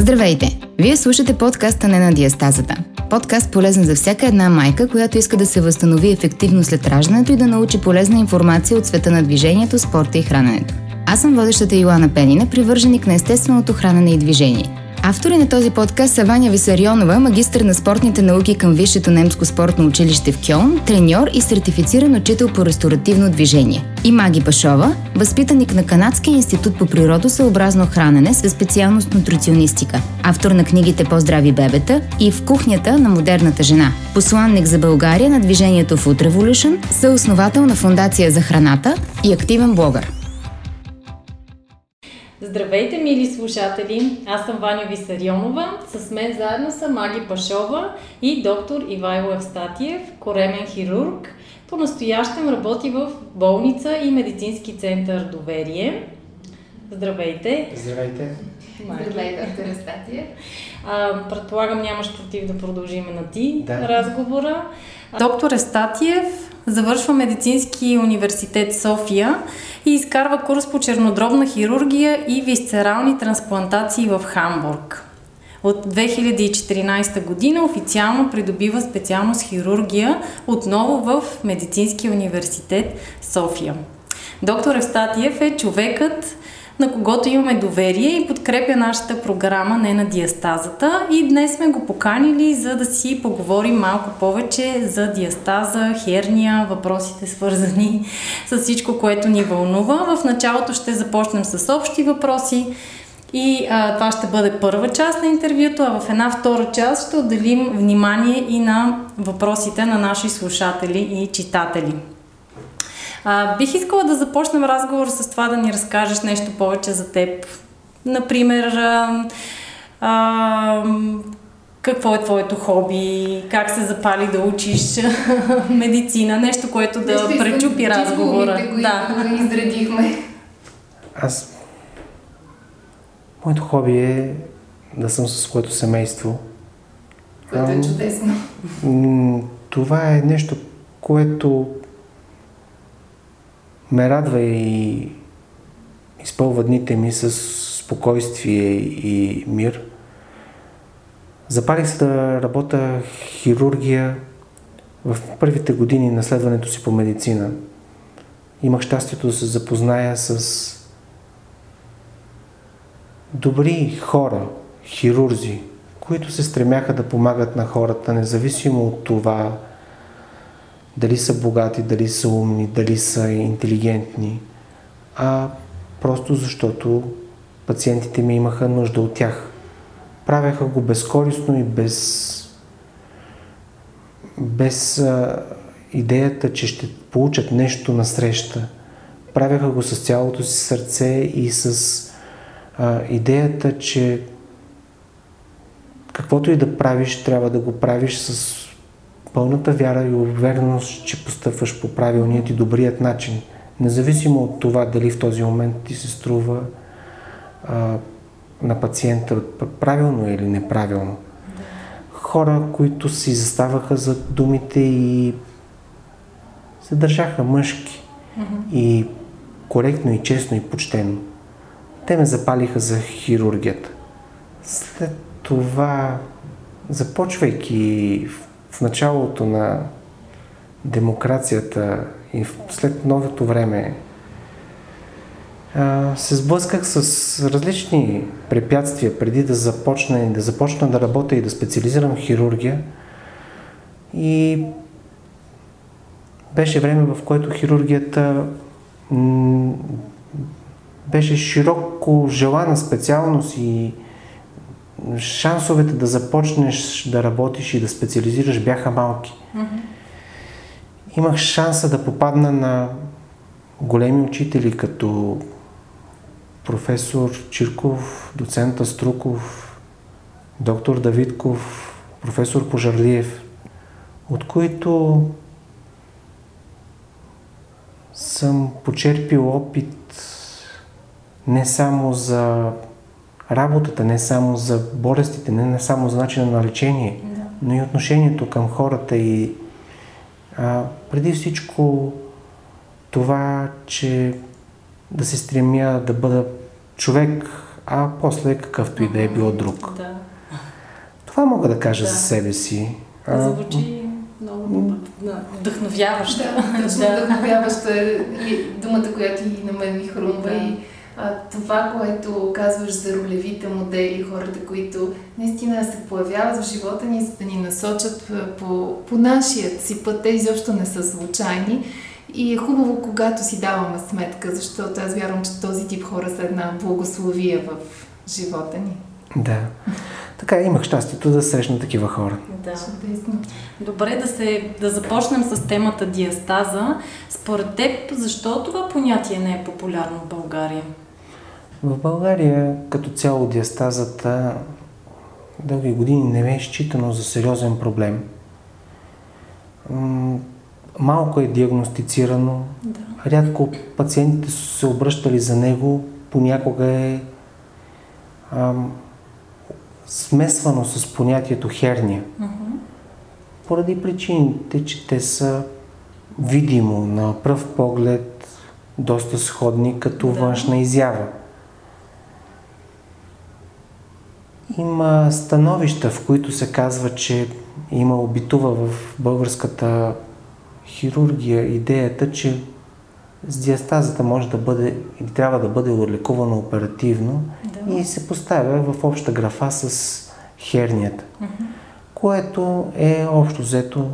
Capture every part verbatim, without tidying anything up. Здравейте! Вие слушате подкаста Не на диастазата. Подкаст полезен за всяка една майка, която иска да се възстанови ефективно след раждането и да научи полезна информация от света на движението, спорта и храненето. Аз съм водещата Йоана Пенина, привърженик на естественото хранене и движение. Автори на този подкаст са Ваня Висарионова, магистър на спортните науки към Висшето немско спортно училище в Кьолн, треньор и сертифициран учител по ресторативно движение. И Маги Пашова, възпитаник на Канадския институт по природосъобразно хранене със специалност нутриционистика, автор на книгите "По-здрави бебета" и "В кухнята на модерната жена", посланник за България на движението Food Revolution, съосновател на Фундация за храната и активен блогър. Здравейте, мили слушатели! Аз съм Ваня Висарионова, с мен заедно са Маги Пашова и доктор Ивайло Евстатиев, коремен хирург. По-настоящем работи в Болница и Медицински център Доверие. Здравейте! Здравейте! Маги. Здравейте, доктор Евстатиев! Предполагам, нямаш против да продължим на ти да. разговора. Доктор Евстатиев завършва Медицински университет София и изкарва курс по чернодробна хирургия и висцерални трансплантации в Хамбург. От две хиляди и четиринадесета година официално придобива специалност хирургия отново в Медицинския университет София. Доктор Евстатиев е човекът, на когото имаме доверие и подкрепя нашата програма "Не на диастазата", и днес сме го поканили, за да си поговорим малко повече за диастаза, херния, въпросите свързани с всичко, което ни вълнува. В началото ще започнем с общи въпроси и а, това ще бъде първа част на интервюто, а в една втора част ще отделим внимание и на въпросите на наши слушатели и читатели. А, бих искала да започнем разговор с това да ни разкажеш нещо повече за теб. Например, а, а, какво е твоето хоби, как се запали да учиш медицина, нещо, което да нещо пречупи изглъм, разговора. Изглъмите, които да. изредихме. Аз... Моето хоби е да съм със своето семейство. Което е чудесно. Това е нещо, което ме радва и изпълва дните ми с спокойствие и мир. Запалих се да работя хирургия в първите години на следването си по медицина. Имах щастието да се запозная с добри хора, хирурзи, които се стремяха да помагат на хората, независимо от това дали са богати, дали са умни, дали са интелигентни, а просто защото пациентите ми имаха нужда от тях. Правяха го безкористно и без, без а, идеята, че ще получат нещо насреща. Правяха го с цялото си сърце и с а, идеята, че каквото и да правиш, трябва да го правиш с пълната вяра и увереност, че постъпваш по правилният и добрият начин. Независимо от това дали в този момент ти се струва а, на пациента правилно или неправилно. Хора, които си заставаха за думите и се държаха мъжки mm-hmm. и коректно, и честно, и почтено. Те ме запалиха за хирургията. След това, започвайки в В началото на демокрацията и след новото време се сблъсках с различни препятствия преди да започна и да започна да работя и да специализирам хирургия. И беше време, в което хирургията беше широко желана специалност и шансовете да започнеш да работиш и да специализираш бяха малки. Mm-hmm. Имах шанса да попадна на големи учители, като професор Чирков, доцента Струков, доктор Давидков, професор Пожарлиев, от които съм почерпил опит не само за работата, не само за болестите, не само за начина на лечение, да. но и отношението към хората и а, преди всичко това, че да се стремя да бъда човек, а после какъвто и да е било друг. Да. Това мога да кажа да. за себе си. Да, звучи много вдъхновяваща. Да, точно да. вдъхновяваща е думата, която и на мен ми хрумва. Да. И а, това, което казваш за ролевите модели, хората, които наистина се появяват в живота ни, за да ни насочат по, по нашия си път, те изобщо не са случайни. И е хубаво, когато си даваме сметка, защото аз вярвам, че този тип хора са една благословия в живота ни. Да. Така, имах щастието да срещна такива хора. Да. Добре, да, се, да започнем с темата диастаза. Според теб, защо това понятие не е популярно в България? В България като цяло диастазата дълги години не е считано за сериозен проблем. Малко е диагностицирано, да. рядко пациентите са се обръщали за него, понякога е ам, смесвано с понятието херния. Uh-huh. Поради причините, че те са видимо на пръв поглед доста сходни като да. външна изява. Има становища, в които се казва, че има обитува в българската хирургия идеята, че с диастазата може да бъде и трябва да бъде лекувано оперативно да. и се поставя в обща графа с хернията, uh-huh. което е общо взето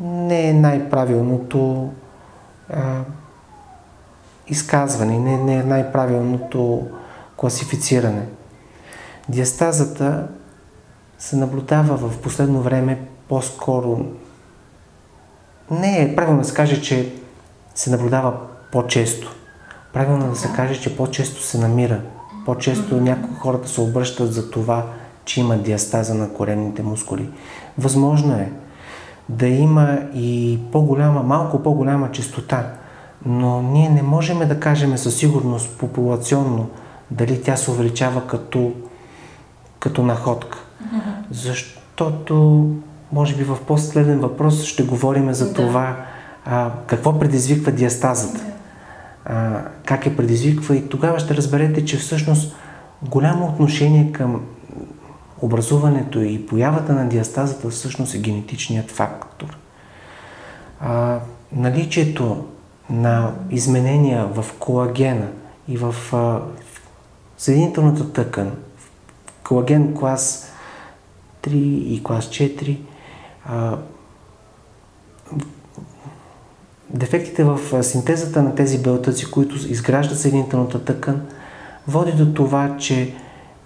не е най-правилното а, изказване, не, не е най-правилното класифициране. Диастазата се наблюдава в последно време по-скоро. Не е правилно да се каже, че се наблюдава по-често. Правилно да се каже, че по-често се намира. По-често някои хората се обръщат за това, че има диастаза на коренните мускули. Възможно е да има и по-голяма, малко по-голяма честота, но ние не можем да кажем със сигурност популационно дали тя се увеличава като, като находка. Защото може би в последен въпрос ще говорим за да. това а, какво предизвиква диастазата, да. а, как я предизвиква и тогава ще разберете, че всъщност голямо отношение към образуването и появата на диастазата всъщност е генетичният фактор. А, наличието на изменения в колагена и в, а, в съединителната тъкан, в колаген клас три и клас четири, А, дефектите в синтезата на тези белтъци, които изграждат съединителната тъкан, води до това, че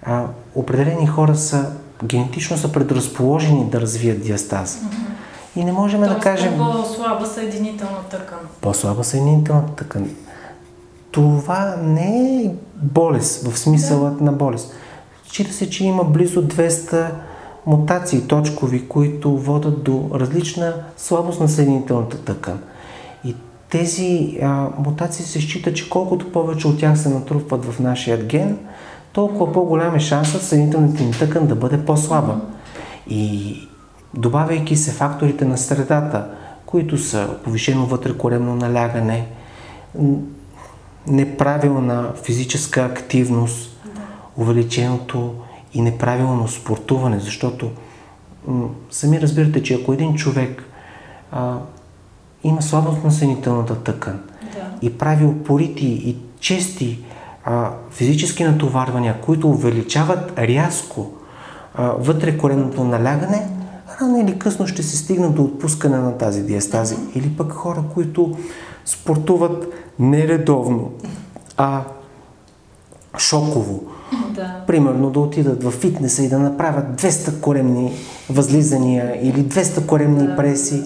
а, определени хора са генетично са предразположени да развият диастаза. Mm-hmm. И не можем Тоест, да кажем... по-слаба съединителна тъкан. По-слаба съединителна тъкан. Това не е болест, в смисълът yeah. на болест. Счита се, че има близо двеста мутации точкови, които водят до различна слабост на съединителната тъкан. И тези а, мутации се счита, че колкото повече от тях се натрупват в нашия ген, толкова по-голям е шансът съединителната ни тъкан да бъде по-слаба. И добавяйки се факторите на средата, които са повишено вътрекоремно налягане, неправилна физическа активност, увеличеното и неправилно спортуване, защото м- сами разбирате, че ако един човек а, има слабост на съединителната тъкан да. и прави упорити и чести а, физически натоварвания, които увеличават рязко а, вътре коренното налягане, рано или късно ще се стигне до отпускане на тази диастаза. Mm-hmm. Или пък хора, които спортуват нередовно, а шоково. Да. Примерно да отидат в фитнеса и да направят двеста коремни възлизания или двеста коремни да. преси,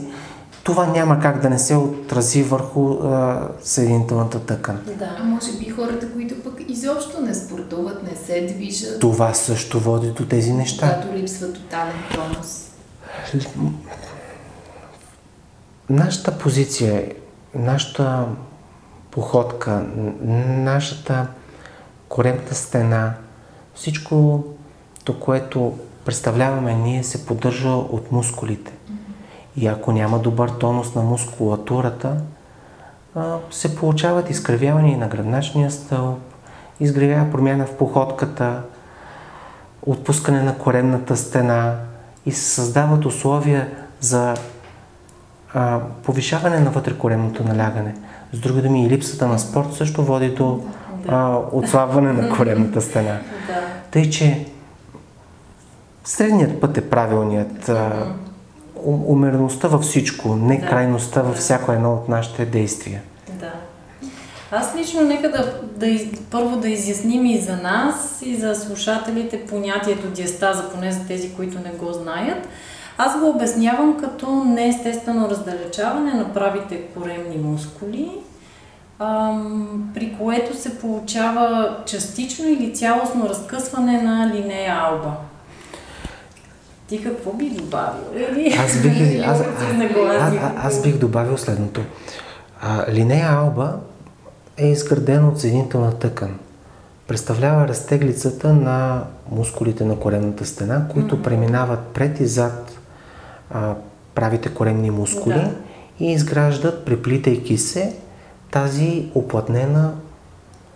това няма как да не се отрази върху а, съединителната тъкан. Да, а може би хората, които пък изобщо не спортуват, не се движат. Това също води до тези неща. Когато липсва тотален тонус. Нашата позиция, нашата походка, нашата коремната стена, всичко, което представляваме ние, се поддържа от мускулите. И ако няма добър тонус на мускулатурата, се получават изкривявания на гръбначния стълб, изградява промяна в походката, отпускане на коремната стена и се създават условия за а, повишаване на вътрекоремното налягане. С други думи, и липсата на спорт също води до а, отслабване на коремната стена. Тъй, че средният път е правилният. А, умереността във всичко, не крайността във всяко едно от нашите действия. Аз лично нека да, да из, първо да изясним и за нас, и за слушателите понятието диастаза, поне за тези, които не го знаят. Аз го обяснявам като неестествено раздалечаване на правите коремни мускули, ам, при което се получава частично или цялостно разкъсване на линея алба. Ти какво би добавил? Или? Аз бих, аз, аз, аз, аз бих добавил следното. А, линея алба е изграден от съединителна тъкан. Представлява разтеглицата на мускулите на коремната стена, които mm-hmm. преминават пред и зад а, правите коремни мускули да. И изграждат, преплитайки се, тази уплътнена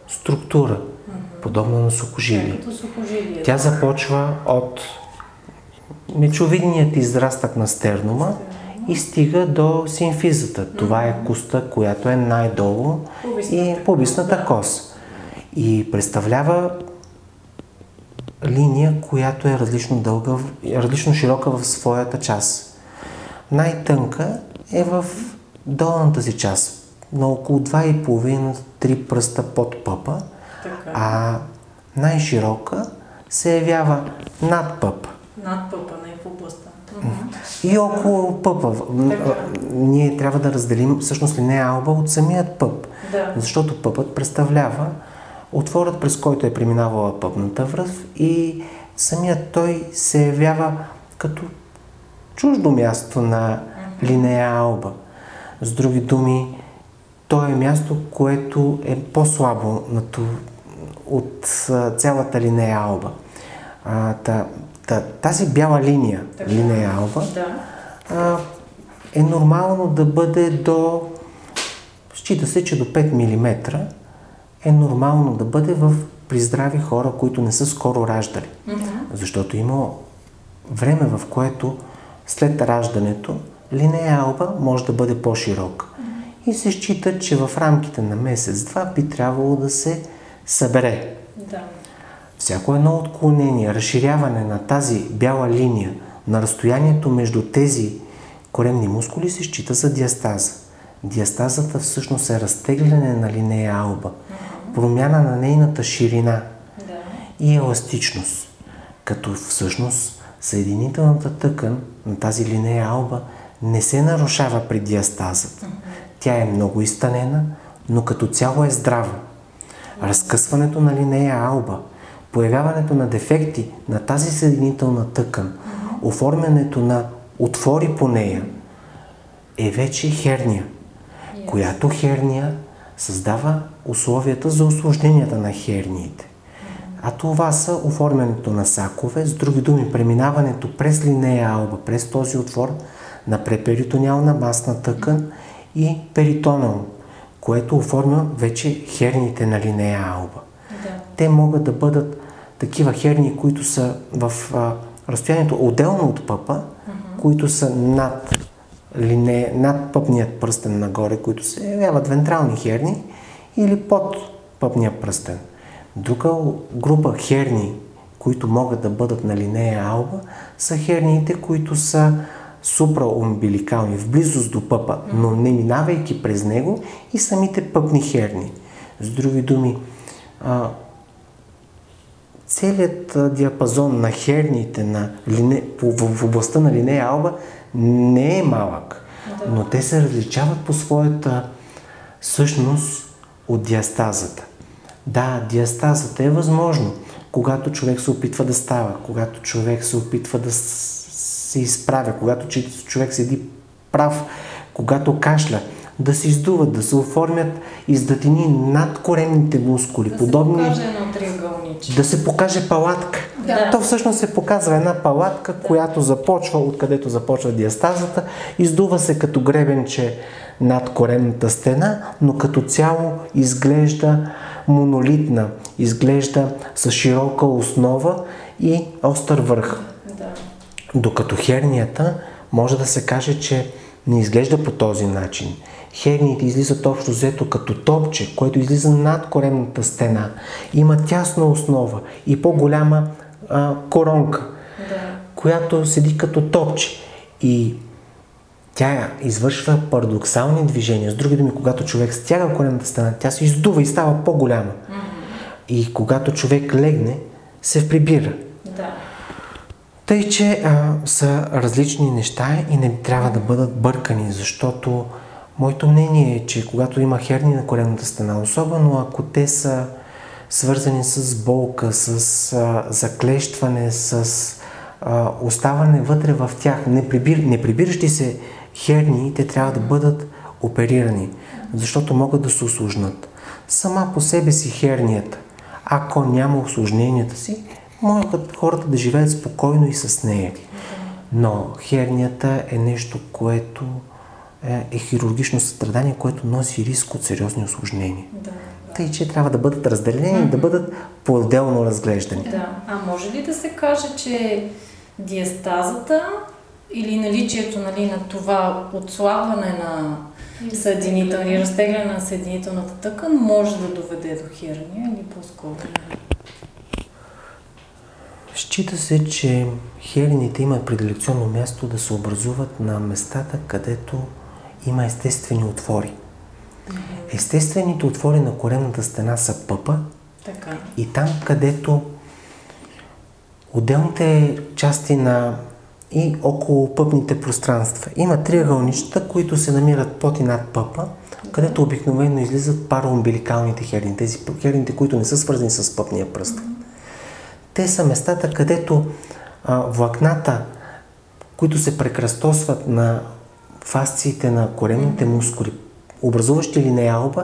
структура, mm-hmm. подобна на сухожилие. сухожилие Тя да. започва от мечовидният израстък на стернума, Стернум. и стига до симфизата. Това mm-hmm. е коста, която е най-долу, и пубисната кост. И представлява линия, която е различно дълга, различно широка в своята част. Най-тънка е в долната си част, на около два и половина до три пръста под пъпа, така. А най-широка се явява над пъпа. Над пъпа, не в областта. И около пъпа. Така. Ние трябва да разделим всъщност линея алба от самият пъп. Да. Защото пъпът представлява отворът, през който е преминавала пъпната връв, и самият той се явява като чуждо място на линея алба. С други думи, то е място, което е по-слабо от цялата линея алба. Тази бяла линия, така. линея алба, да. е нормално да бъде до... Счита се, че до пет милиметра е нормално да бъде в при здрави хора, които не са скоро раждали. Mm-hmm. Защото има време, в което след раждането линея алба може да бъде по-широка. Mm-hmm. И се счита, че в рамките на месец-два би трябвало да се събере. Да. Всяко едно отклонение, разширяване на тази бяла линия на разстоянието между тези коремни мускули се счита за диастаза. Диастазата всъщност е разтегляне на линея алба, промяна на нейната ширина да. и еластичност, като всъщност съединителната тъкан на тази линея алба не се нарушава при диастазата. Тя е много изтънена, но като цяло е здрава. Разкъсването на линея алба, появяването на дефекти на тази съединителна тъкан, оформянето на отвори по нея е вече херния, yes. която херния създава условията за усложненията на херниите. А това са оформянето на сакове, с други думи преминаването през линея алба, през този отвор на преперитониална масна тъкан и перитонеум, което оформя вече херниите на линея алба. Да. Те могат да бъдат такива херни, които са в а, разстоянието отделно от пъпа, uh-huh. които са над лине, над пъпният пръстен нагоре, които се явяват вентрални херни, или под пъпния пръстен. Друга група херни, които могат да бъдат на линея алба, са херниите, които са супраумбиликални, в близост до пъпа, но не минавайки през него, и самите пъпни херни. С други думи, целият диапазон на херниите на лине, в областта на линея алба не е малък, но те се различават по своята същност от диастазата. Да, диастазата е възможно, когато човек се опитва да става, когато човек се опитва да се изправя, когато човек седи прав, когато кашля, да се издуват, да се оформят издатини над коремните мускули, да подобни... Да се покаже едно триъгълниче. Да се покаже палатка. Да. То всъщност се показва една палатка, да. която започва, откъдето започва диастазата, издува се като гребенче над коремната стена, но като цяло изглежда монолитна, изглежда с широка основа и остър върх. Да. Докато хернията може да се каже, че не изглежда по този начин. Херниите излизат общо взето като топче, което излиза над коремната стена. Има тясна основа и по-голяма а, коронка, да, която седи като топче. И тя извършва парадоксални движения. С други думи, когато човек стяга коремната стена, тя се издува и става по-голяма. Mm-hmm. И когато човек легне, се прибира. Да. Тъй, че а, са различни неща и не трябва да бъдат бъркани, защото моето мнение е, че когато има херни на коремната стена, особено ако те са свързани с болка, с а, заклещване, с а, оставане вътре в тях, неприбир... неприбиращи се херни, те трябва да бъдат оперирани, защото могат да се усложнат. Сама по себе си хернията, ако няма усложненията си, могат хората да живеят спокойно и с нея. Но хернията е нещо, което е хирургично състрадание, което носи риск от сериозни усложнения. Да, да. Тъй, че трябва да бъдат разделени, mm-hmm, да бъдат по-отделно разглеждани. Да. А може ли да се каже, че диастазата или наличието, нали, на това отслабване на съединителна и разтегляне на съединителната тъкан може да доведе до херния или по-скоро? Счита се, че херниите имат прediлекционно място да се образуват на местата, където има естествени отвори. Mm-hmm. Естествените отвори на коремната стена са пъпа, така, и там, където отделните части на и около пъпните пространства. Има триъгълнища, които се намират под и над пъпа, където обикновено излизат параумбиликалните херни, тези херните, които не са свързани с пъпния пръст. Mm-hmm. Те са местата, където а, влакната, които се прекръстосват на фасциите на коремните мускули, образуващи линея алба,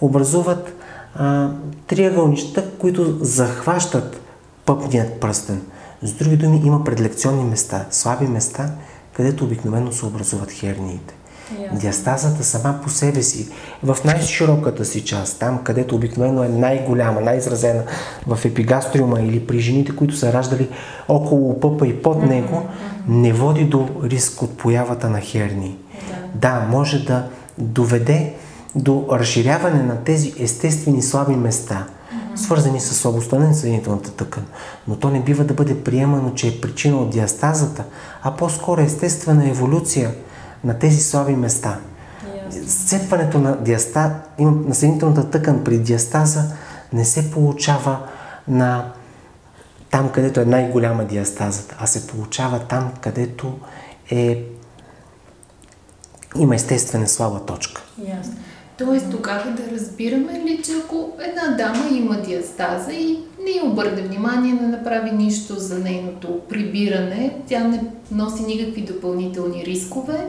образуват а, триъгълнища, които захващат пъпният пръстен. С други думи, има предлекционни места, слаби места, където обикновено се образуват херниите. Yeah. Диастазата сама по себе си, в най-широката си част, там където обикновено е най-голяма, най-изразена в епигастриума или при жените, които са раждали около пъпа и под него, mm-hmm, не води до риск от появата на херни. Yeah. Да, може да доведе до разширяване на тези естествени слаби места, mm-hmm, свързани с слабостта на съединителната тъкан, но то не бива да бъде приемано, че е причина от диастазата, а по-скоро естествена еволюция на тези слаби места. Сцепването на диастаза, на съединителната тъкан при диастаза не се получава на там, където е най-голяма диастазата, а се получава там, където е има естествена слаба точка. Ясно. Тоест, тогава да разбираме ли, че ако една дама има диастаза и не й обърне внимание, не направи нищо за нейното прибиране, тя не носи никакви допълнителни рискове,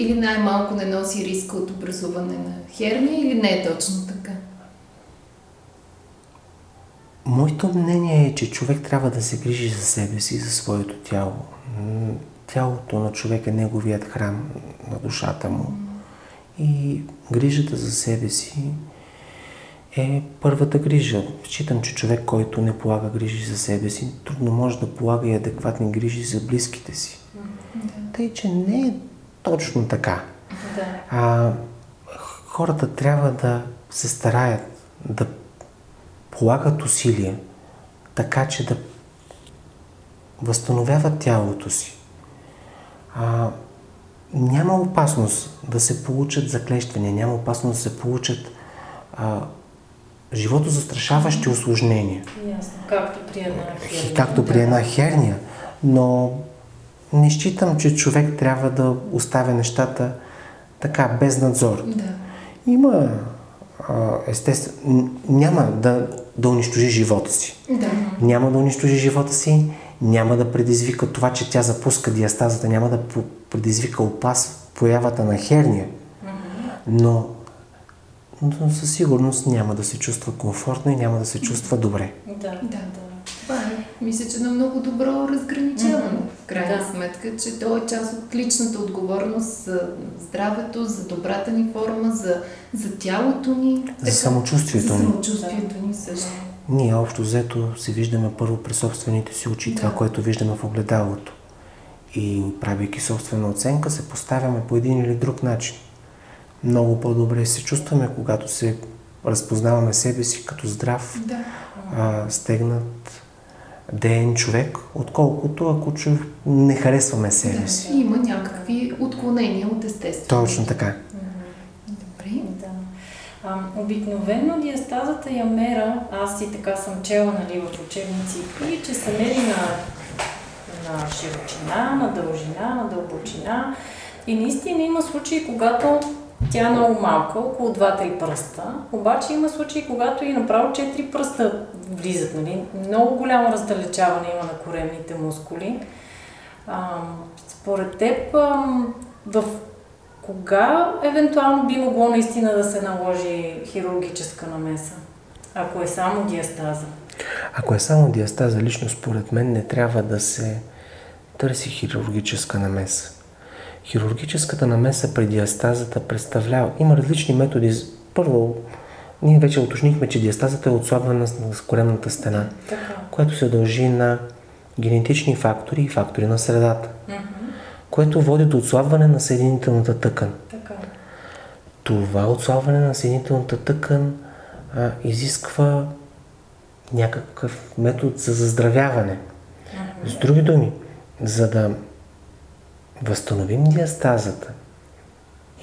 или най-малко не носи риска от образуване на херния, или не е точно така? Моето мнение е, че човек трябва да се грижи за себе си и за своето тяло. Тялото на човек е неговият храм на душата му. И грижата за себе си е първата грижа. Считам, че човек, който не полага грижи за себе си, трудно може да полага и адекватни грижи за близките си. Да. Тъй, че не е точно така. Да. А, хората трябва да се стараят да полагат усилия, така че да възстановяват тялото си. А, няма опасност да се получат заклещвания, няма опасност да се получат а, животозастрашаващи усложнения. Ясно, както при една херния. Както при една херния, но не считам, че човек трябва да оставя нещата така, без надзор. Да. Има, естествено, няма да, да унищожи живота си. Да. Няма да унищожи живота си, няма да предизвика това, че тя запуска диастазата, няма да предизвика опас появата на херния, но, но със сигурност няма да се чувства комфортно и няма да се чувства добре. Да, да, да. мисля, че на много добро разграничаване. Mm-hmm. В крайна да. сметка, че то е част от личната отговорност за здравето, за добрата ни форма, за, за тялото ни. За така, самочувствието ни. За самочувствието да. ни също. Ние общо взето се виждаме първо през собствените си очи, да. това, което виждаме в огледалото. И правейки собствена оценка, се поставяме по един или друг начин. Много по-добре се чувстваме, когато се разпознаваме себе си като здрав, да. а, стегнат, деен човек, отколкото ако чу... не харесваме себе да, си. Има някакви отклонения от естеството. Точно така. Добре, да. А, обикновено диастазата я мера, аз и така съм чела, нали, в учебници, и че се мери на, на широчина, на дължина, на дълбочина. И наистина има случаи, когато тя е много малка, около два-три пръста, обаче има случаи, когато и направо четири пръста влизат, нали? Много голямо раздалечаване има на коремните мускули. А, според теб, а, в кога евентуално би могло наистина да се наложи хирургическа намеса, ако е само диастаза? Ако е само диастаза, лично според мен не трябва да се търси хирургическа намеса. Хирургическата намеса при диастазата представлява... Има различни методи. Първо, ние вече уточнихме, че диастазата е отслабвана с коремната стена, така, което се дължи на генетични фактори и фактори на средата, mm-hmm. което води до отслабване на съединителната тъкан. Така. Това отслабване на съединителната тъкан а, изисква някакъв метод за заздравяване. Mm-hmm. С други думи, за да възстановим диастазата,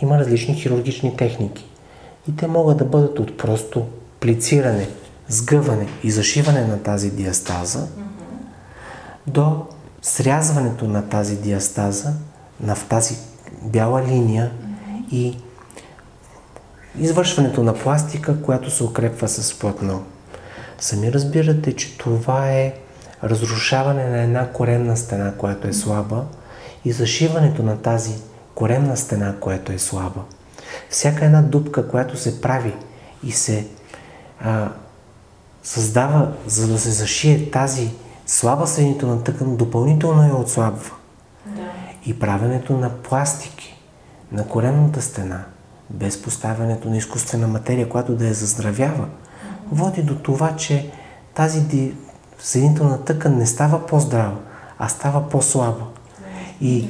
има различни хирургични техники и те могат да бъдат от просто плициране, сгъване и зашиване на тази диастаза mm-hmm. до срязването на тази диастаза на в тази бяла линия mm-hmm. и извършването на пластика, която се укрепва с платно. Сами разбирате, че това е разрушаване на една коремна стена, която е слаба, и зашиването на тази коремна стена, която е слаба. Всяка една дупка, която се прави и се а, създава, за да се зашие тази слаба съединителна тъкан, допълнително я отслабва. Да. И правенето на пластики на коремната стена, без поставянето на изкуствена материя, която да я заздравява, води до това, че тази съединителна тъкан не става по-здрава, а става по-слаба. И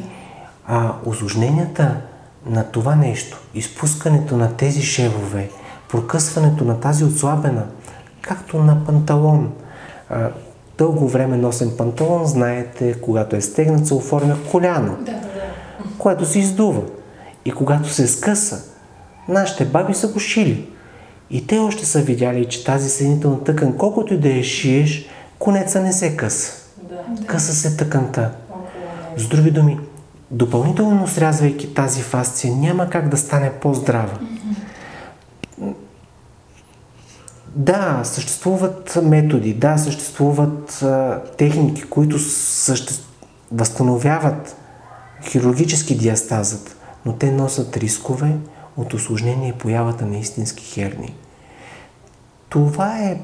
а, осложненията на това нещо, изпускането на тези шевове, прокъсването на тази отслабена, както на панталон. А, дълго време носен панталон, знаете, когато е стегнат, се оформя коляно, да, да, да. което се издува. И когато се скъса, нашите баби са го шили. И те още са видяли, че тази съединителна тъкан, колкото и да я шиеш, конеца не се къса. Да. Къса се тъканта. С други думи, допълнително срязвайки тази фасция, няма как да стане по-здрава. Mm-hmm. Да, съществуват методи, да, съществуват а, техники, които съще... възстановяват хирургически диастазът, но те носят рискове от осложнение и появата на истински херни. Това е...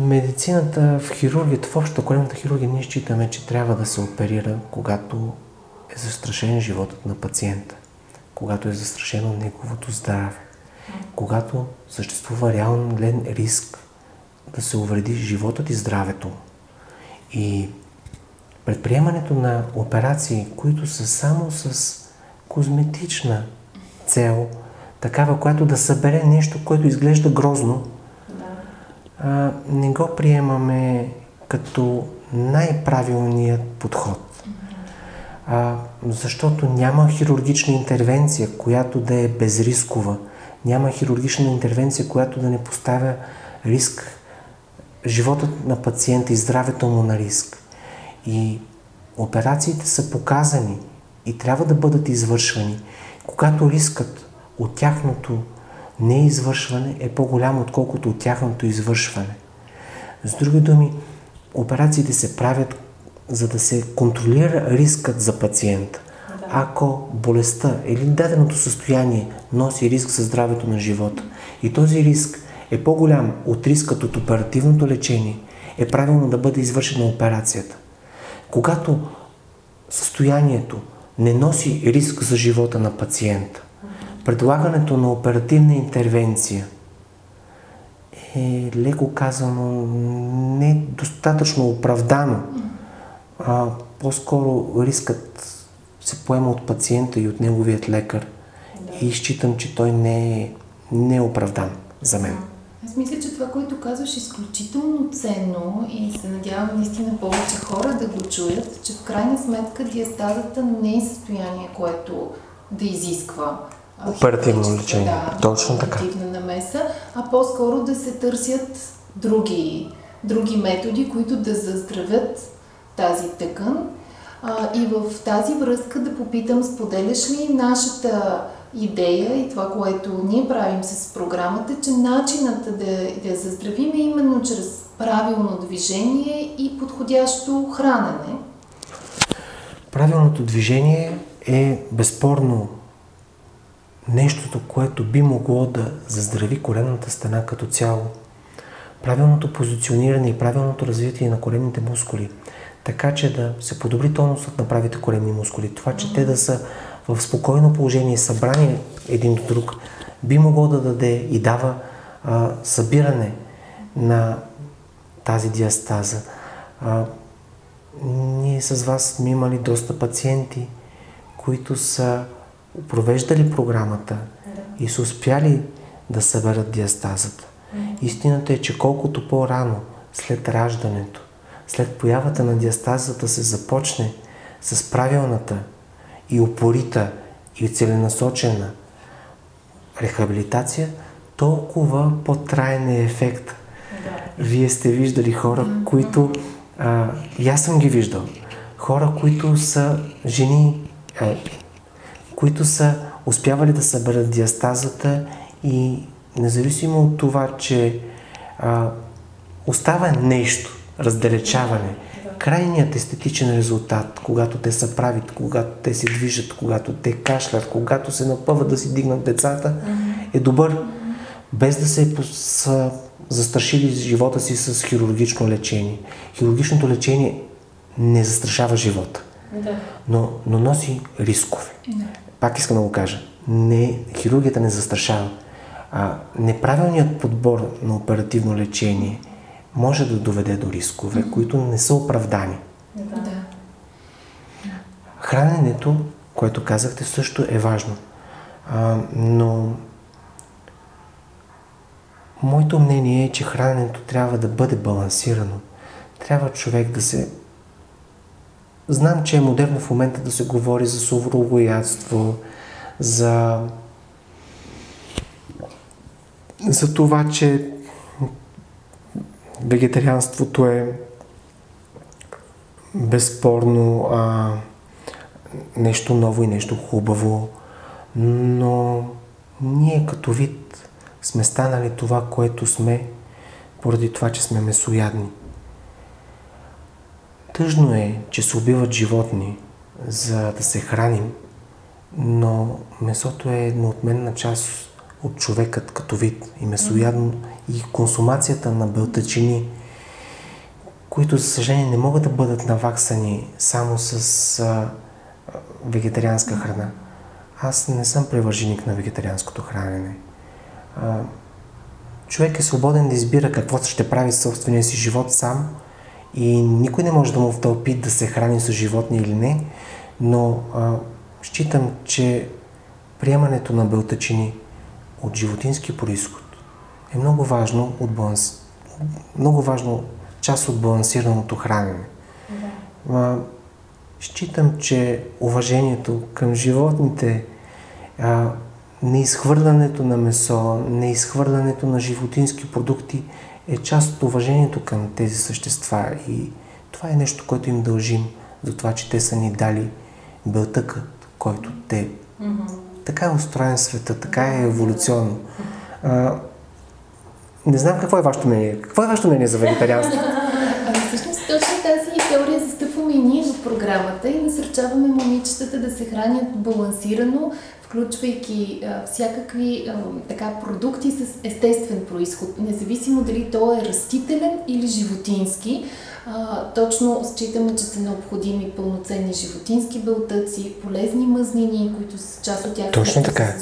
Медицината, в хирургията, в общата коремната хирургия, ние считаме, че трябва да се оперира, когато е застрашен животът на пациента, когато е застрашено неговото здраве, когато съществува реален риск да се увреди животът и здравето. И предприемането на операции, които са само с козметична цел, такава, която да събере нещо, което изглежда грозно, А, не го приемаме като най-правилният подход. А, защото няма хирургична интервенция, която да е безрискова. Няма хирургична интервенция, която да не поставя риск, животът на пациента и здравето му на риск. И операциите са показани и трябва да бъдат извършвани, когато рискът от тяхното неизвършване е по-голямо, отколкото от тяхното извършване. С други думи, операциите се правят, за да се контролира рискът за пациента. Да. Ако болестта или даденото състояние носи риск за здравето на живота и този риск е по-голям от рискът от оперативното лечение, е правилно да бъде извършена операцията. Когато състоянието не носи риск за живота на пациента, предлагането на оперативна интервенция е, леко казано, недостатъчно оправдано. А, по-скоро рискът се поема от пациента и от неговият лекар. Да. И считам, че той не е, не е оправдан за мен. Аз мисля, че това, което казваш, е изключително ценно и се надявам наистина повече хора да го чуят, че в крайна сметка диастазата не е състояние, което да изисква оперативно лечение. Да, точно така. Оперативна намеса, а по-скоро да се търсят други, други методи, които да заздравят тази тъкан. А, и в тази връзка да попитам, споделяш ли нашата идея и това, което ние правим с програмата, че начинът да, да заздравим е именно чрез правилно движение и подходящо хранене? Правилното движение е безспорно нещото, което би могло да заздрави коленната стена като цяло. Правилното позициониране и правилното развитие на коленните мускули, така че да се подобри тонусът на правите коленни мускули, това, че те да са в спокойно положение, събрани един до друг, би могло да даде и дава а, събиране на тази диастаза. А, ние с вас сме имали доста пациенти, които са провеждали програмата и са успяли да съберат диастазата. Истината е, че колкото по-рано, след раждането, след появата на диастазата се започне с правилната и упорита и целенасочена рехабилитация, толкова по-траен е ефект. Да. Вие сте виждали хора, които... А, и аз съм ги виждал. Хора, които са жени, е, които са успявали да съберат диастазата и независимо от това, че а, остава нещо, раздалечаване, крайният естетичен резултат, когато те са правят, когато те се движат, когато те кашлят, когато се напъват да си дигнат децата, е добър, без да се са застрашили живота си с хирургично лечение. Хирургичното лечение не застрашава живота, но, но носи рискове. Пак искам да го кажа, не, хирургията не застрашава. А, неправилният подбор на оперативно лечение може да доведе до рискове, mm-hmm. които не са оправдани. Да. Храненето, което казахте, също е важно. А, но моето мнение е, че храненето трябва да бъде балансирано. Трябва човек да се... Знам, че е модерно в момента да се говори за свръхядство, за... за това, че вегетарианството е безспорно а, нещо ново и нещо хубаво, но ние като вид сме станали това, което сме, поради това, че сме месоядни. Тъжно е, че се убиват животни, за да се храним, но месото е неотменна част от човекът като вид и месоядно, и консумацията на белтъчини, които, за съжаление, не могат да бъдат наваксани само с а, вегетарианска храна. Аз не съм привърженик на вегетарианското хранене. А, човек е свободен да избира какво ще прави с собствения си живот сам и никой не може да му втълпи да се храни с животни или не, но а, считам, че приемането на белтъчини от животински произход е много важно, от баланс... много важно част от балансираното хранене. Да. Считам, че уважението към животните, а, неизхвърлянето на месо, неизхвърлянето на животински продукти е част от уважението към тези същества и това е нещо, което им дължим за това, че те са ни дали белтъкът, който те... Mm-hmm. Така е устроен света, така е еволюционно. А, Не знам какво е вашето мнение. Какво е вашето мнение за вегетарианство? Всъщност точно тази теория застъпва включваме и ние в програмата и насърчаваме момичетата да се хранят балансирано, включвайки а, всякакви а, така, продукти с естествен произход, независимо дали той е растителен или животински. А, точно считаме, че са необходими пълноценни животински белтъци, полезни мазнини, които са част от тях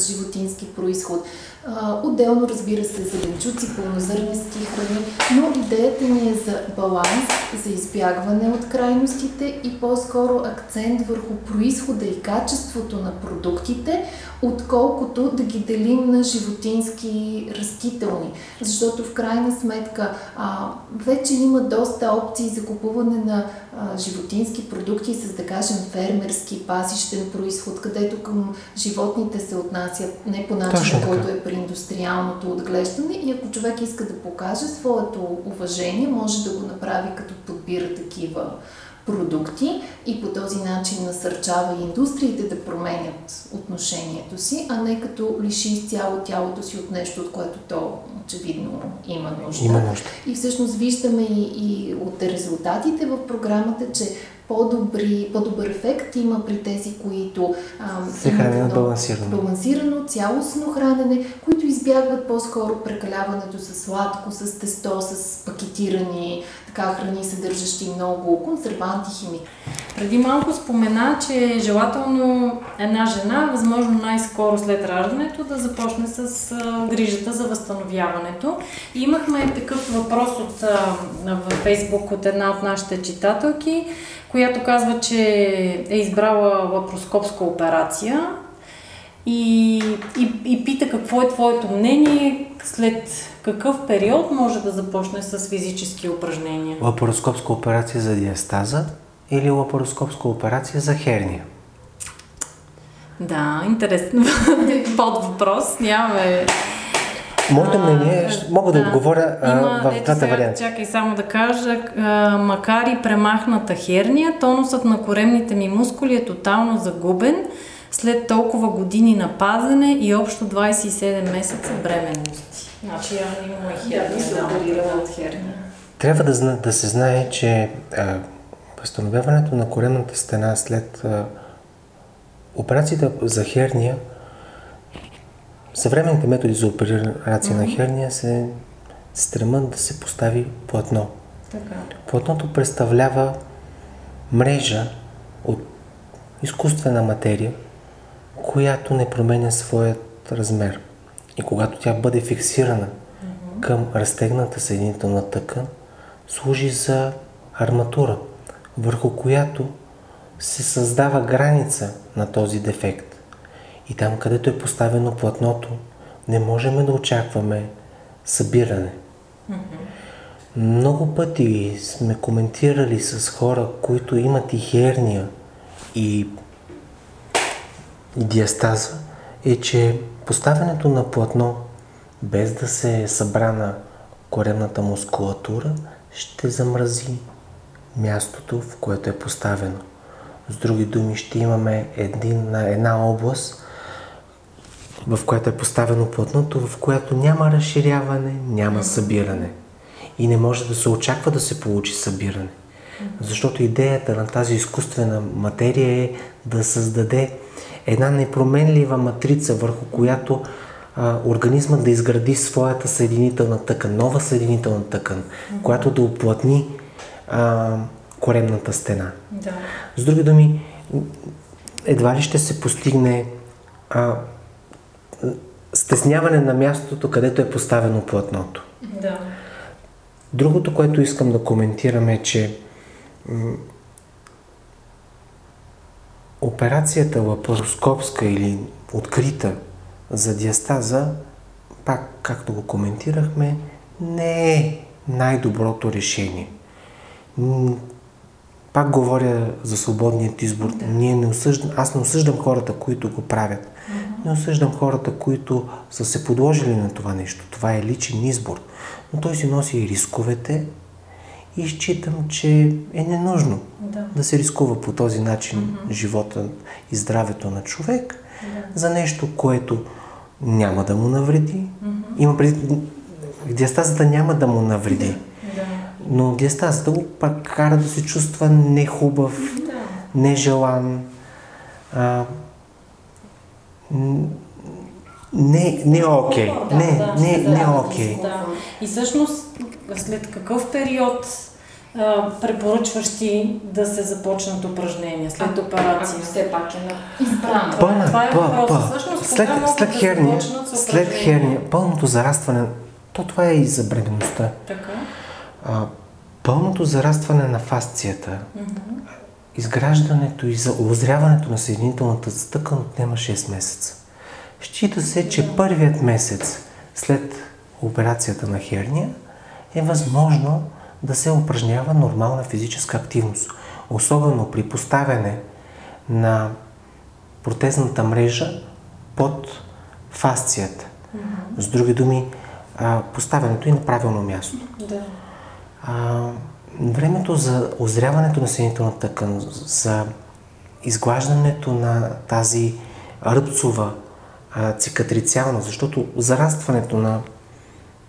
с животински произход. А, отделно, разбира се, зеленчуци, пълнозърнести храни, но идеята ни е за баланс, за избягване от крайностите и по-скоро акцент върху произхода и качеството на продуктите, отколкото да ги делим на животински растителни. Защото в крайна сметка а, вече има доста опции за купуване на а, животински продукти с, да кажем, фермерски, пасищен произход, където към животните се отнасят не по начин, който е при индустриалното отглеждане, и ако човек иска да покаже своето уважение, може да го направи, като подбира такива продукти и по този начин насърчава индустриите да променят отношението си, а не като лиши изцяло тялото си от нещо, от което то очевидно има нужда. Има нужда. И всъщност виждаме и, и от резултатите в програмата, че По-добри, по-добър ефект има при тези, които а, се хранят балансирано. балансирано, цялостно хранене, които избягват по-скоро прекаляването с сладко, с тесто, с пакетирани така храни, съдържащи много консерванти, химии. Преди малко спомена, че е желателно една жена, възможно най-скоро след раждането, да започне с а, грижата за възстановяването. И имахме такъв въпрос от, а, във Фейсбук от една от нашите читателки, която казва, че е избрала лапароскопска операция и, и, и пита какво е твоето мнение, след какъв период може да започне с физически упражнения. Лапароскопска операция за диастаза или лапароскопска операция за херния? Да, интересно. Под въпрос, нямаме... Моето мнение, мога да, да отговоря а, има, в двата варианта. Чакай само да кажа, а, макар и премахната херния, тонусът на коремните ми мускули е тотално загубен след толкова години на пазене и общо двадесет и седем месеца бременности. Значи явно имаме херния. Да, да, оперирана от херния. Трябва да, да се знае, че а, възстановяването на коремната стена след а, операцията за херния, съвременните методи за операция mm-hmm. на херния се стремат да се постави платно. Така. Платното представлява мрежа от изкуствена материя, която не променя своят размер. И когато тя бъде фиксирана mm-hmm. към разтегната съединителна тъкан, служи за арматура, върху която се създава граница на този дефект. И там, където е поставено платното, не можем да очакваме събиране. Mm-hmm. Много пъти сме коментирали с хора, които имат и херния, и, и диастаза, е, че поставянето на платно, без да се е събрана коремната мускулатура, ще замрази мястото, в което е поставено. С други думи, ще имаме един, една област, в която е поставено платното, в която няма разширяване, няма събиране. И не може да се очаква да се получи събиране. Защото идеята на тази изкуствена материя е да създаде една непроменлива матрица, върху която а, организмът да изгради своята съединителна тъкан, нова съединителна тъкан, която да уплътни а, коремната стена. Да. С други думи, едва ли ще се постигне а, стесняване на мястото, където е поставено платното. Да. Другото, което искам да коментирам, е, че м- операцията лапароскопска или открита за диастаза, пак както го коментирахме, не е най-доброто решение. М- пак говоря за свободният избор. Да. Ние не осъждам, аз не осъждам хората, които го правят. Не осъждам хората, които са се подложили на това нещо. Това е личен избор. Но той си носи и рисковете и считам, че е ненужно да, да се рискува по този начин mm-hmm. живота и здравето на човек yeah. за нещо, което няма да му навреди. Mm-hmm. Има пред... Диастазата няма да му навреди. Yeah. Но диастазата го кара да се чувства нехубав, да. нежелан, а, не, не окей. Okay. Да, не, да, не, да, не окей. Okay. Да. И всъщност след какъв период а, препоръчваш ти да се започнат упражнения след операция? Все пак е на избрана. Пълна, това е въпрос. Всъщност, след, след, да херния, след херния, пълното зарастване, то това е и за бременността. Така. А, пълното зарастване на фасцията, mm-hmm. изграждането и озряването на съединителната стъкан отнема шест месеца. Счита се, че yeah. първият месец след операцията на херния е възможно да се упражнява нормална физическа активност. Особено при поставяне на протезната мрежа под фасцията. Mm-hmm. С други думи, а, поставянето и на правилно място. Yeah. А, времето за озряването на съединителната тъкан, за изглаждането на тази ръбцова а, цикатрициална, защото зарастването на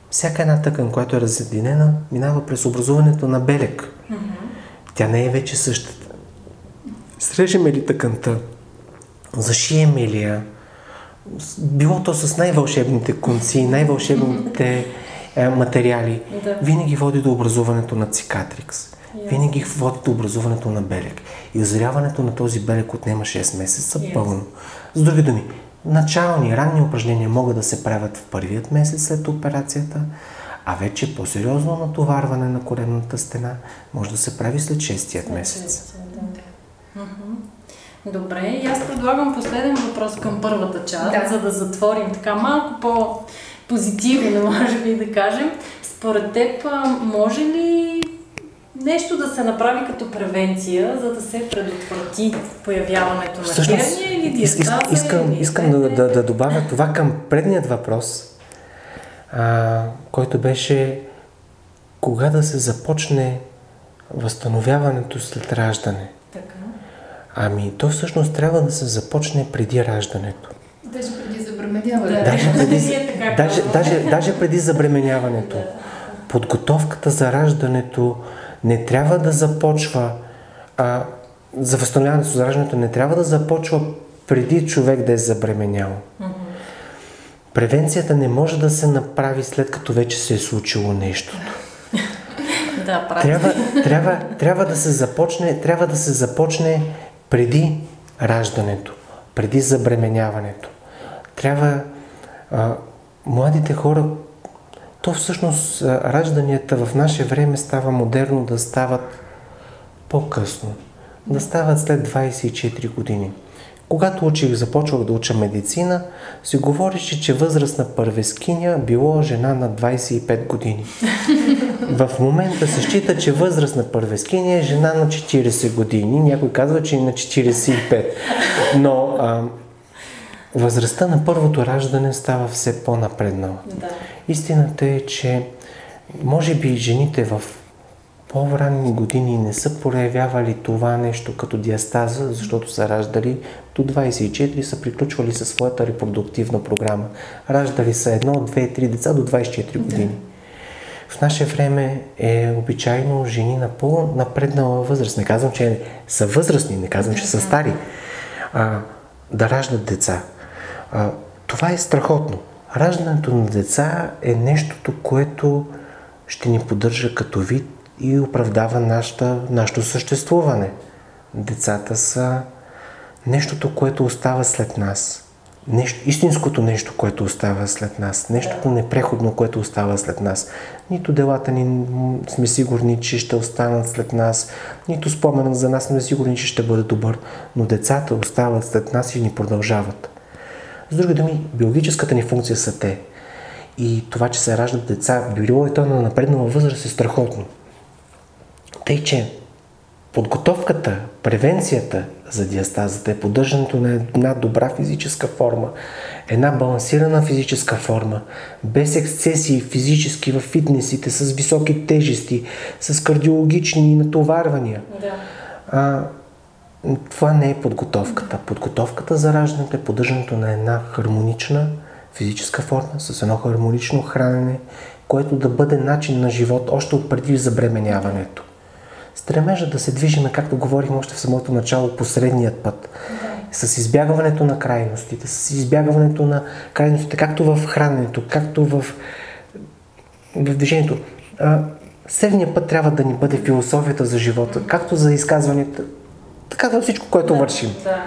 всяка една тъкан, която е разединена, минава през образуването на белек. Mm-hmm. Тя не е вече същата. Срежеме ли тъканта, зашиеме ли я, било то с най-вълшебните конци, най-вълшебните материали, да. винаги води до образуването на цикатрикс, yes. винаги води до образуването на белек. И озряването на този белек отнема шест месеца yes. пълно. С други думи, начални, ранни упражнения могат да се правят в първият месец след операцията, а вече по-сериозно натоварване на коремната стена може да се прави след шестият месец. Да. Добре, и аз предлагам последен въпрос към първата част, да. за да затворим така малко по... позитивно, може би да кажем. Според теб, може ли нещо да се направи като превенция, за да се предотврати появяването на херния или диастаза? Искам, или искам да, да, да добавя това към предният въпрос, а, който беше кога да се започне възстановяването след раждане. Така. Ами, то всъщност трябва да се започне преди раждането. Даже преди забременяването. Даже преди, даже, даже, даже преди забременяването. Подготовката за раждането не трябва да започва, а, за възстановяването за раждането не трябва да започва преди човек да е забременял. Превенцията не може да се направи след като вече се е случило нещо. Да, трябва, трябва, трябва, да се започне, трябва да се започне преди раждането, преди забременяването. Трябва а, младите хора, то всъщност а, ражданията в наше време става модерно да стават по-късно, да стават след двайсет и четири години. Когато учих, започвах да уча медицина, си говореше, че възраст на първескиня било жена на двайсет и пет години. В момента се счита, че възраст на първескиня е жена на четирийсет години. Някой казва, че и на четирийсет и пет. Но... А, възрастта на първото раждане става все по-напреднала. Да. Истината е, че може би жените в по-ранни години не са проявявали това нещо като диастаза, защото са раждали до двайсет и четири, са приключвали със своята репродуктивна програма. Раждали са едно, две, три деца до двайсет и четири години. Да. В наше време е обичайно жени на по-напреднала възраст. Не казвам, че са възрастни, не казвам, че са стари. А, да раждат деца. А, това е страхотно. Раждането на деца е нещото, което ще ни поддържа като вид и оправдава нашата, нашето съществуване. Децата са нещото, което остава след нас. Нещо, истинското нещо, което остава след нас. Нещото непреходно, което остава след нас. Нито делата ни сме сигурни, че ще останат след нас, нито споменът за нас сме сигурни, че ще бъде добър. Но децата остават след нас и ни продължават. С други думи, биологическата ни функция са те. И това, че се раждат деца, било и то на напреднала възраст е страхотно. Тъй, че подготовката, превенцията за диастазата е поддържането на една добра физическа форма, една балансирана физическа форма, без ексцесии физически във фитнесите, с високи тежести, с кардиологични натоварвания. Да. А, това не е подготовката. Подготовката за раждането е поддържането на една хармонична физическа форма, с едно хармонично хранене, което да бъде начин на живот още от преди забременяването. Стремежа да се движиме, както говорихме още в самото начало, по средният път. С избягването на крайностите, с избягването на крайностите, както в храненето, както в, в движението. Средният път трябва да ни бъде философията за живота, както за изказването, така за всичко, което да, вършим. Да.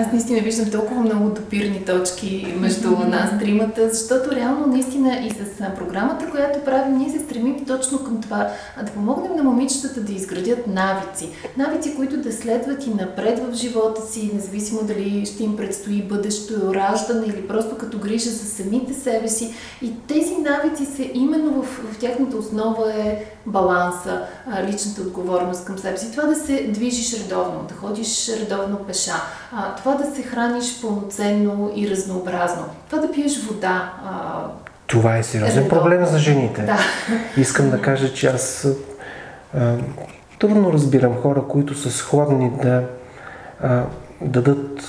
Аз наистина виждам толкова много допирни точки между нас тримата, защото реално наистина и с програмата, която правим, ние се стремим точно към това, да помогнем на момичетата да изградят навици. Навици, които да следват и напред в живота си, независимо дали ще им предстои бъдещо раждане или просто като грижа за самите себе си. И тези навици са именно в, в тяхната основа е баланса, личната отговорност към себе си. Това да се движиш редовно, да ходиш редовно пеша, това да се храниш пълноценно и разнообразно, това да пиеш вода. А... Това е сериозен редовно. Проблем за жените. Да. Искам да кажа, че аз а, трудно разбирам хора, които са склонни да а, дадат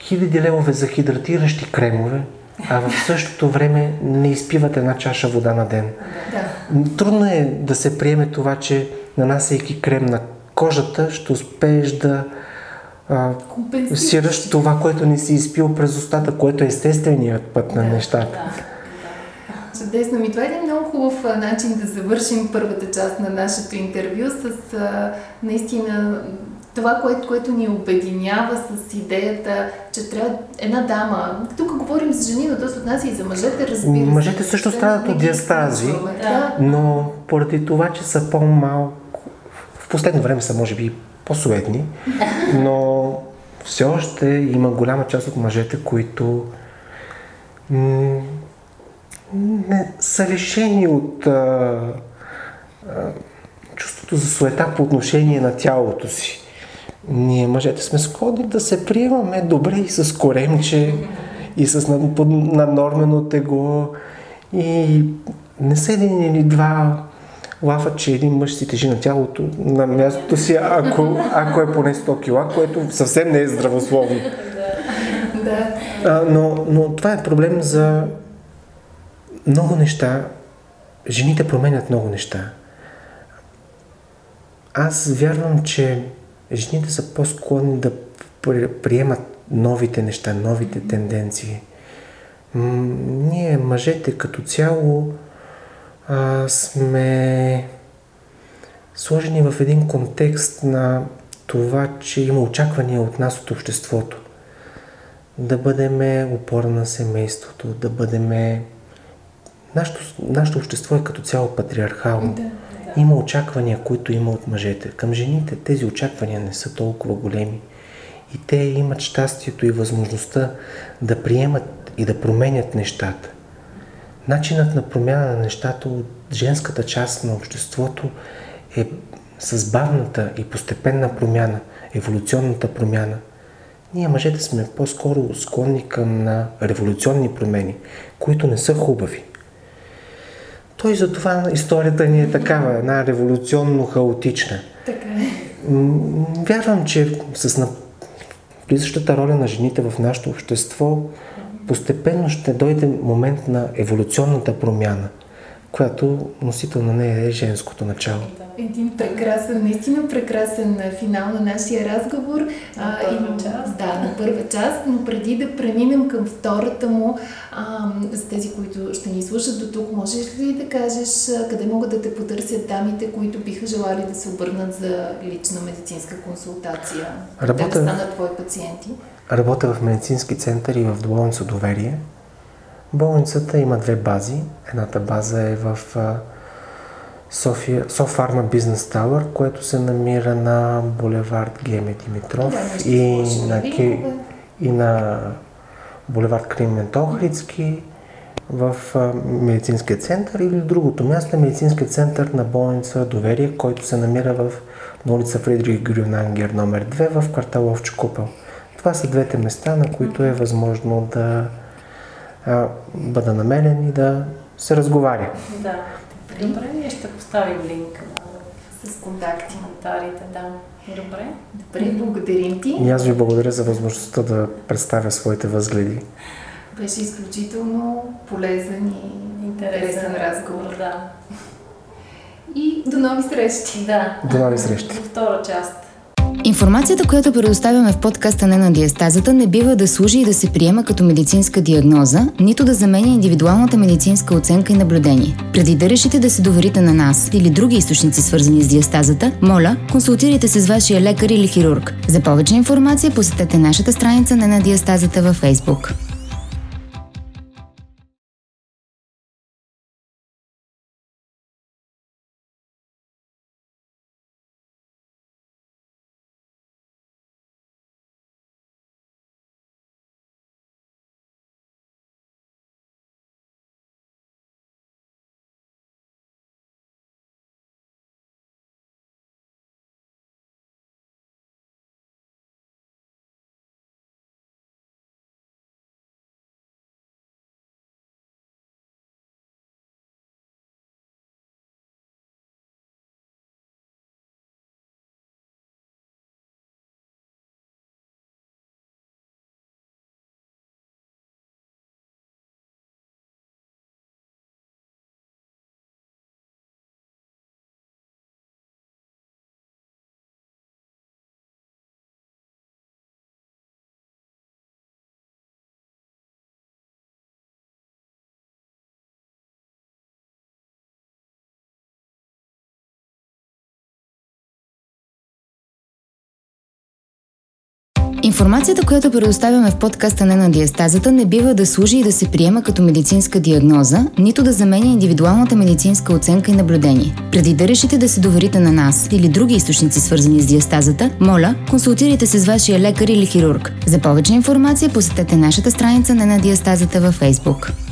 хиляди левове за хидратиращи кремове, а в същото време не изпиват една чаша вода на ден. Да. Трудно е да се приеме това, че нанасяйки крем на кожата ще успееш да а, сираш това, което не си изпил през устата, което е естественият път на да, нещата. Да, да. Чудесно. И това е много хубав начин да завършим първата част на нашето интервю с а, наистина това, което, което ни обединява с идеята, че трябва една дама... Тук говорим за жени, но то се отнася и за мъжете, разбира се. Мъжете също страдат от диастази, да. Но поради това, че са по-малко, в последно време са, може би, по-суетни, но все още има голяма част от мъжете, които м- не са лишени от а, а, чувството за суета по отношение на тялото си. Ние, мъжете, сме склонни да се приемаме добре и с коремче, и с наднормено тегло, и не са един или два лафа, че един мъж си тежи на тялото, на мястото си, ако, ако е поне сто килограма, което съвсем не е здравословно. А, но, но това е проблем за много неща. Жените променят много неща. Аз вярвам, че жените са по-склонни да приемат новите неща, новите тенденции. М- ние, мъжете, като цяло а, сме сложени в един контекст на това, че има очаквания от нас, от обществото. Да бъдем опора на семейството, да бъдем... Нашето, нашето общество е като цяло патриархално. Да. Има очаквания, които има от мъжете. Към жените тези очаквания не са толкова големи. И те имат щастието и възможността да приемат и да променят нещата. Начинът на промяна на нещата от женската част на обществото е с бавната и постепенна промяна, еволюционната промяна. Ние, мъжете, сме по-скоро склонни към на революционни промени, които не са хубави. Той затова историята ни е такава, една революционно хаотична. Така е. Вярвам, че с влизащата роля на жените в нашето общество постепенно ще дойде момент на еволюционната промяна, която носител на нея е женското начало. Един прекрасен, наистина прекрасен финал на нашия разговор. На първа а, част. Да, на първа част, но преди да преминем към втората му, а, за тези, които ще ни слушат до тук, можеш ли да кажеш къде могат да те потърсят дамите, които биха желали да се обърнат за лична медицинска консултация? Работа... Да станат твои пациенти? Работя в медицински център и в болница Доверие. Болницата има две бази. Едната база е в София, Софарма бизнес тауър, което се намира на булевард Георги Димитров да, и, на, и на булевард Климент Охридски в медицинския център, или другото място е медицинския център на болница Доверие, който се намира в улица Фридрих Грюнангер номер две в квартал Овча купел. Това са двете места, на които е възможно да а, бъда намерен и да се разговаря. Да. Добре, ние ще поставим линк с контакти, коментарите, да. Добре. Добре, благодарим ти. И аз ви благодаря за възможността да представя своите възгледи. Беше изключително полезен и интересен разговор. Да. И до нови срещи. Да. До нови срещи. До втора част. Информацията, която предоставяме в подкаста не на диастазата, не бива да служи и да се приема като медицинска диагноза, нито да заменя индивидуалната медицинска оценка и наблюдение. Преди да решите да се доверите на нас или други източници, свързани с диастазата, моля, консултирайте се с вашия лекар или хирург. За повече информация посетете нашата страница не на диастазата във Facebook. Информацията, която предоставяме в подкаста не на диастазата, не бива да служи и да се приема като медицинска диагноза, нито да заменя индивидуалната медицинска оценка и наблюдение. Преди да решите да се доверите на нас или други източници, свързани с диастазата, моля, консултирайте се с вашия лекар или хирург. За повече информация посетете нашата страница не на диастазата във Facebook.